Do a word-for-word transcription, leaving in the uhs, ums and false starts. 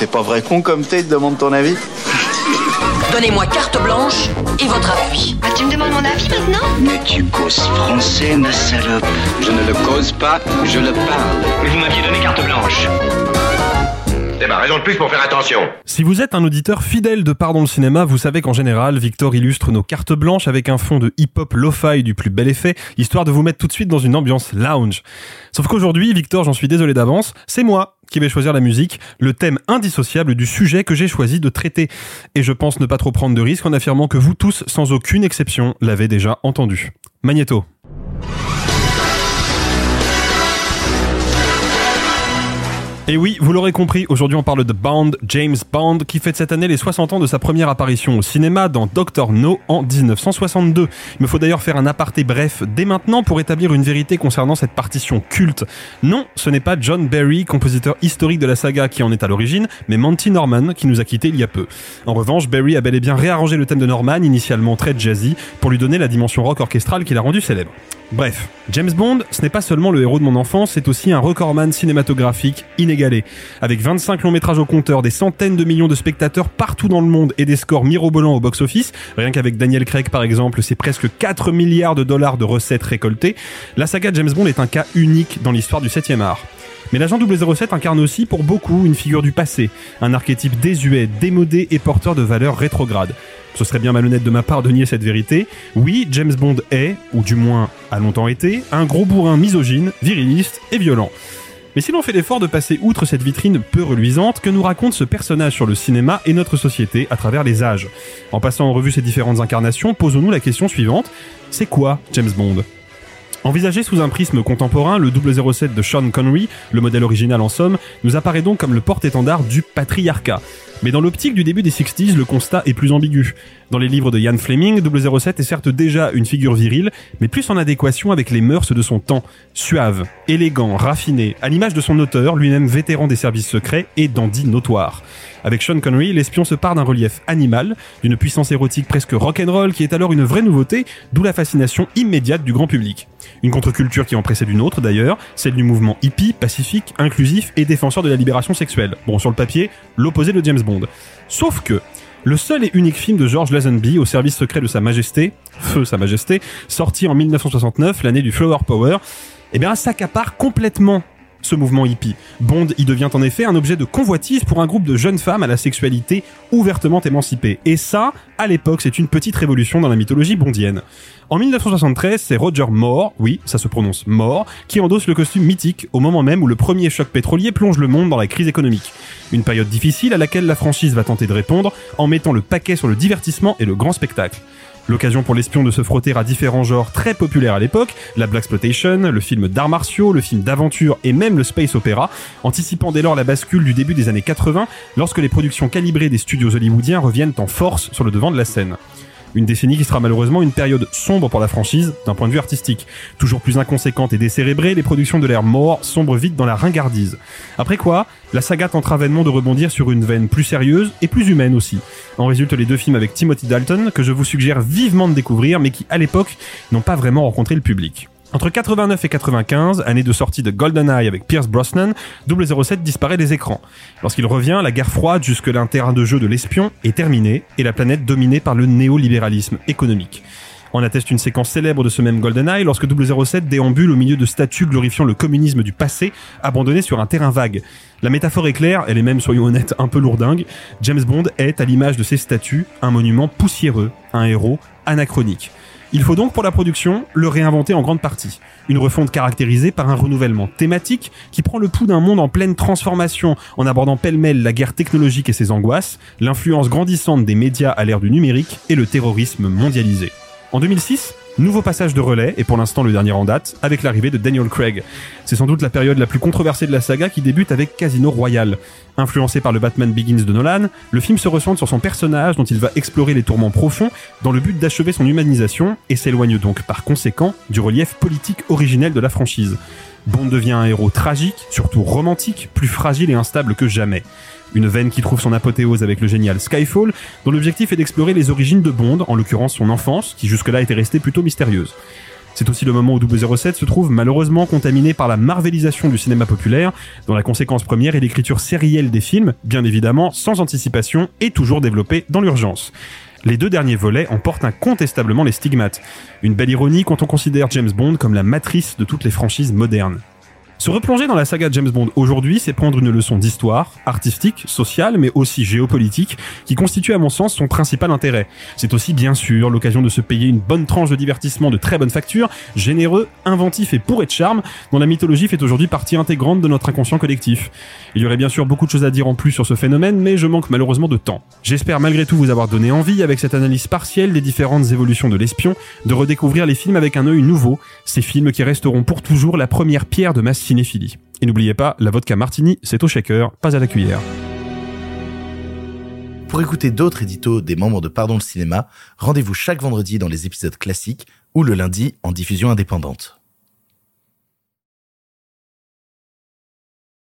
c'est pas vrai con comme t'es, te demande ton avis. Donnez-moi carte blanche et votre avis. Ah, tu me demandes mon avis maintenant? Mais tu causes français, ma salope. Je ne le cause pas, je le parle. Mais vous m'aviez donné carte blanche. C'est ma raison de plus pour faire attention. Si vous êtes un auditeur fidèle de Pardon le Cinéma, vous savez qu'en général, Victor illustre nos cartes blanches avec un fond de hip-hop lo-fi du plus bel effet, histoire de vous mettre tout de suite dans une ambiance lounge. Sauf qu'aujourd'hui, Victor, j'en suis désolé d'avance, c'est moi qui vais choisir la musique, le thème indissociable du sujet que j'ai choisi de traiter. Et je pense ne pas trop prendre de risques en affirmant que vous tous, sans aucune exception, l'avez déjà entendu. Magnéto. Et oui, vous l'aurez compris, aujourd'hui on parle de Bond, James Bond, qui fête cette année les soixante ans de sa première apparition au cinéma dans Doctor No en dix-neuf cent soixante-deux. Il me faut d'ailleurs faire un aparté bref dès maintenant pour établir une vérité concernant cette partition culte. Non, ce n'est pas John Barry, compositeur historique de la saga, qui en est à l'origine, mais Monty Norman, qui nous a quittés il y a peu. En revanche, Barry a bel et bien réarrangé le thème de Norman, initialement très jazzy, pour lui donner la dimension rock orchestrale qui l'a rendu célèbre. Bref, James Bond, ce n'est pas seulement le héros de mon enfance, c'est aussi un recordman cinématographique inégalé. Avec vingt-cinq longs métrages au compteur, des centaines de millions de spectateurs partout dans le monde et des scores mirobolants au box-office, rien qu'avec Daniel Craig par exemple, c'est presque quatre milliards de dollars de recettes récoltées, la saga James Bond est un cas unique dans l'histoire du septième art. Mais l'agent double zéro sept incarne aussi pour beaucoup une figure du passé, un archétype désuet, démodé et porteur de valeurs rétrogrades. Ce serait bien malhonnête de ma part de nier cette vérité. Oui, James Bond est, ou du moins a longtemps été, un gros bourrin misogyne, viriliste et violent. Mais si l'on fait l'effort de passer outre cette vitrine peu reluisante, que nous raconte ce personnage sur le cinéma et notre société à travers les âges? En passant en revue ses différentes incarnations, posons-nous la question suivante. C'est quoi James Bond ? Envisagé sous un prisme contemporain, le double zéro sept de Sean Connery, le modèle original en somme, nous apparaît donc comme le porte-étendard du patriarcat. Mais dans l'optique du début des sixties, le constat est plus ambigu. Dans les livres de Ian Fleming, double zéro sept est certes déjà une figure virile, mais plus en adéquation avec les mœurs de son temps. Suave, élégant, raffiné, à l'image de son auteur, lui-même vétéran des services secrets et dandy notoire. Avec Sean Connery, l'espion se part d'un relief animal, d'une puissance érotique presque rock'n'roll qui est alors une vraie nouveauté, d'où la fascination immédiate du grand public. Une contre-culture qui en précède une autre d'ailleurs, celle du mouvement hippie, pacifique, inclusif et défenseur de la libération sexuelle. Bon, sur le papier, l'opposé de James Bond. Sauf que, le seul et unique film de George Lazenby au service secret de Sa Majesté, Feu Sa Majesté, sorti en mille neuf cent soixante-neuf, l'année du Flower Power, eh bien s'accapare complètement ce mouvement hippie. Bond y devient en effet un objet de convoitise pour un groupe de jeunes femmes à la sexualité ouvertement émancipée. Et ça, à l'époque, c'est une petite révolution dans la mythologie bondienne. En mille neuf cent soixante-treize, c'est Roger Moore, oui, ça se prononce Moore, qui endosse le costume mythique au moment même où le premier choc pétrolier plonge le monde dans la crise économique. Une période difficile à laquelle la franchise va tenter de répondre en mettant le paquet sur le divertissement et le grand spectacle. L'occasion pour l'espion de se frotter à différents genres très populaires à l'époque, la blaxploitation, le film d'arts martiaux, le film d'aventure et même le space opéra, anticipant dès lors la bascule du début des années quatre-vingts lorsque les productions calibrées des studios hollywoodiens reviennent en force sur le devant de la scène. Une décennie qui sera malheureusement une période sombre pour la franchise d'un point de vue artistique. Toujours plus inconséquentes et décérébrées, les productions de l'ère Moore sombrent vite dans la ringardise. Après quoi, la saga tentera vainement de rebondir sur une veine plus sérieuse et plus humaine aussi. En résultent les deux films avec Timothy Dalton que je vous suggère vivement de découvrir mais qui, à l'époque, n'ont pas vraiment rencontré le public. Entre quatre-vingt-neuf et quatre-vingt-quinze, année de sortie de GoldenEye avec Pierce Brosnan, double zéro sept disparaît des écrans. Lorsqu'il revient, la guerre froide, jusque-là un terrain de jeu de l'espion, est terminée et la planète dominée par le néolibéralisme économique. On atteste une séquence célèbre de ce même GoldenEye lorsque double zéro sept déambule au milieu de statues glorifiant le communisme du passé, abandonné sur un terrain vague. La métaphore est claire, elle est même, soyons honnêtes, un peu lourdingue. James Bond est, à l'image de ces statues, un monument poussiéreux, un héros anachronique. Il faut donc pour la production le réinventer en grande partie. Une refonte caractérisée par un renouvellement thématique qui prend le pouls d'un monde en pleine transformation en abordant pêle-mêle la guerre technologique et ses angoisses, l'influence grandissante des médias à l'ère du numérique et le terrorisme mondialisé. En deux mille six, nouveau passage de relais, et pour l'instant le dernier en date, avec l'arrivée de Daniel Craig. C'est sans doute la période la plus controversée de la saga qui débute avec Casino Royale. Influencé par le Batman Begins de Nolan, le film se recentre sur son personnage dont il va explorer les tourments profonds dans le but d'achever son humanisation et s'éloigne donc par conséquent du relief politique originel de la franchise. Bond devient un héros tragique, surtout romantique, plus fragile et instable que jamais. Une veine qui trouve son apothéose avec le génial Skyfall, dont l'objectif est d'explorer les origines de Bond, en l'occurrence son enfance, qui jusque-là était restée plutôt mystérieuse. C'est aussi le moment où double zéro sept se trouve malheureusement contaminé par la marvelisation du cinéma populaire, dont la conséquence première est l'écriture sérielle des films, bien évidemment sans anticipation et toujours développée dans l'urgence. Les deux derniers volets emportent incontestablement les stigmates. Une belle ironie quand on considère James Bond comme la matrice de toutes les franchises modernes. Se replonger dans la saga James Bond aujourd'hui, c'est prendre une leçon d'histoire, artistique, sociale, mais aussi géopolitique, qui constitue à mon sens son principal intérêt. C'est aussi bien sûr l'occasion de se payer une bonne tranche de divertissement de très bonne facture, généreux, inventif et bourré de charme, dont la mythologie fait aujourd'hui partie intégrante de notre inconscient collectif. Il y aurait bien sûr beaucoup de choses à dire en plus sur ce phénomène, mais je manque malheureusement de temps. J'espère malgré tout vous avoir donné envie, avec cette analyse partielle des différentes évolutions de l'espion, de redécouvrir les films avec un œil nouveau, ces films qui resteront pour toujours la première pierre de ma cinéphilie. Et n'oubliez pas, la vodka martini, c'est au shaker, pas à la cuillère. Pour écouter d'autres éditos des membres de Pardon le Cinéma, rendez-vous chaque vendredi dans les épisodes classiques ou le lundi en diffusion indépendante.